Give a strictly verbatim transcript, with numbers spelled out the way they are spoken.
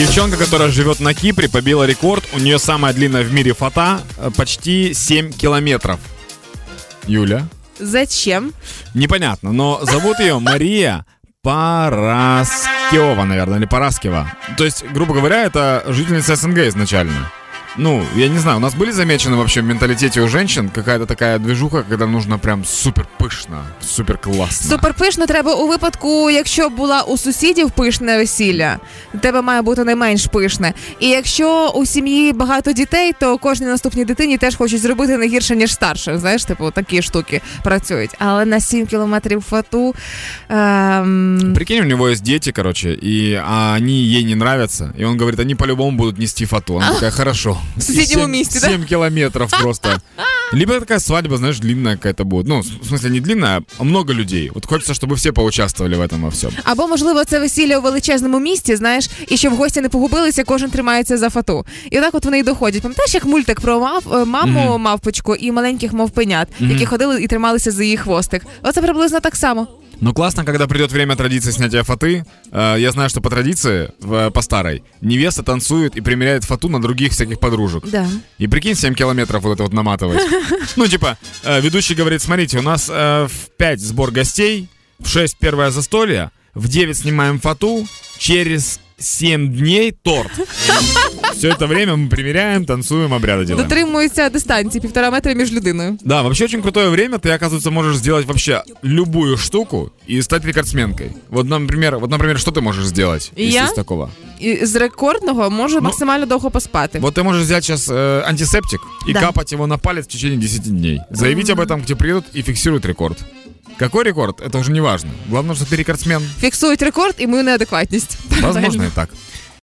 Девчонка, которая живет на Кипре, побила рекорд. У нее самая длинная в мире фата, почти семь километров. Юля? Зачем? Непонятно, но зовут ее Мария Параскиева, наверное, или Параскева. То есть, грубо говоря, это жительница СНГ изначально. Ну, я не знаю, у нас были замечены вообще в менталитете у женщин какая-то такая движуха, когда нужно прям супер пишно, супер класно. Супер пишно треба у випадку, якщо була у сусідів пишне весілля, тебе має бути не менш пишне. І якщо у сім'ї багато дітей, то кожній наступній дитині теж хочуть зробити не гірше, ніж старше. Знаєш, типу, такі штуки працюють. Але на сім кілометрів фату... Эм... Прикинь, у него есть дети, короче, и а они ей не нравятся, и он говорит, они по-любому будут нести фату. Она такая, хорошо. В соседнем месте, да? семь километров просто. Либо такая свадьба, знаешь, длинная какая-то будет. Ну, в смысле, не длинная, а много людей. Вот хочется, чтобы все поучаствовали в этом во всем. Або, можливо, це весілля у величезному місті, знаєш, і щоб гості не погубилися, кожен тримається за фату. І отак от вони й доходять. Пам'ятаєш, як мультик про мав, маму mm-hmm. мавпочку і маленьких мавпенят, mm-hmm. які ходили і трималися за її хвостик. Оце приблизно так само. Ну классно, когда придет время традиции снятия фаты. Я знаю, что по традиции, по старой, невеста танцует и примеряет фату на других всяких подружек. Да. И прикинь, семь километров вот это вот наматывать. Ну типа, ведущий говорит, смотрите, у нас в пять сбор гостей, в шесть первое застолье, в девять снимаем фату, через семь дней торт. Все это время мы примеряем, танцуем, обряды делаем. Дотримуются дистанции, полтора метра между людиною. Да, вообще очень крутое время. Ты, оказывается, можешь сделать вообще любую штуку и стать рекордсменкой. Вот, например, вот, например что ты можешь сделать из, из такого? Из рекордного можу ну, максимально долго поспать. Вот ты можешь взять сейчас э, антисептик и да. капать его на палец в течение десяти дней. Заявить mm-hmm. об этом, где приедут, и фиксируют рекорд. Какой рекорд? Это уже не важно. Главное, что ты рекордсмен. Фиксует рекорд и мою неадекватность. Возможно и так.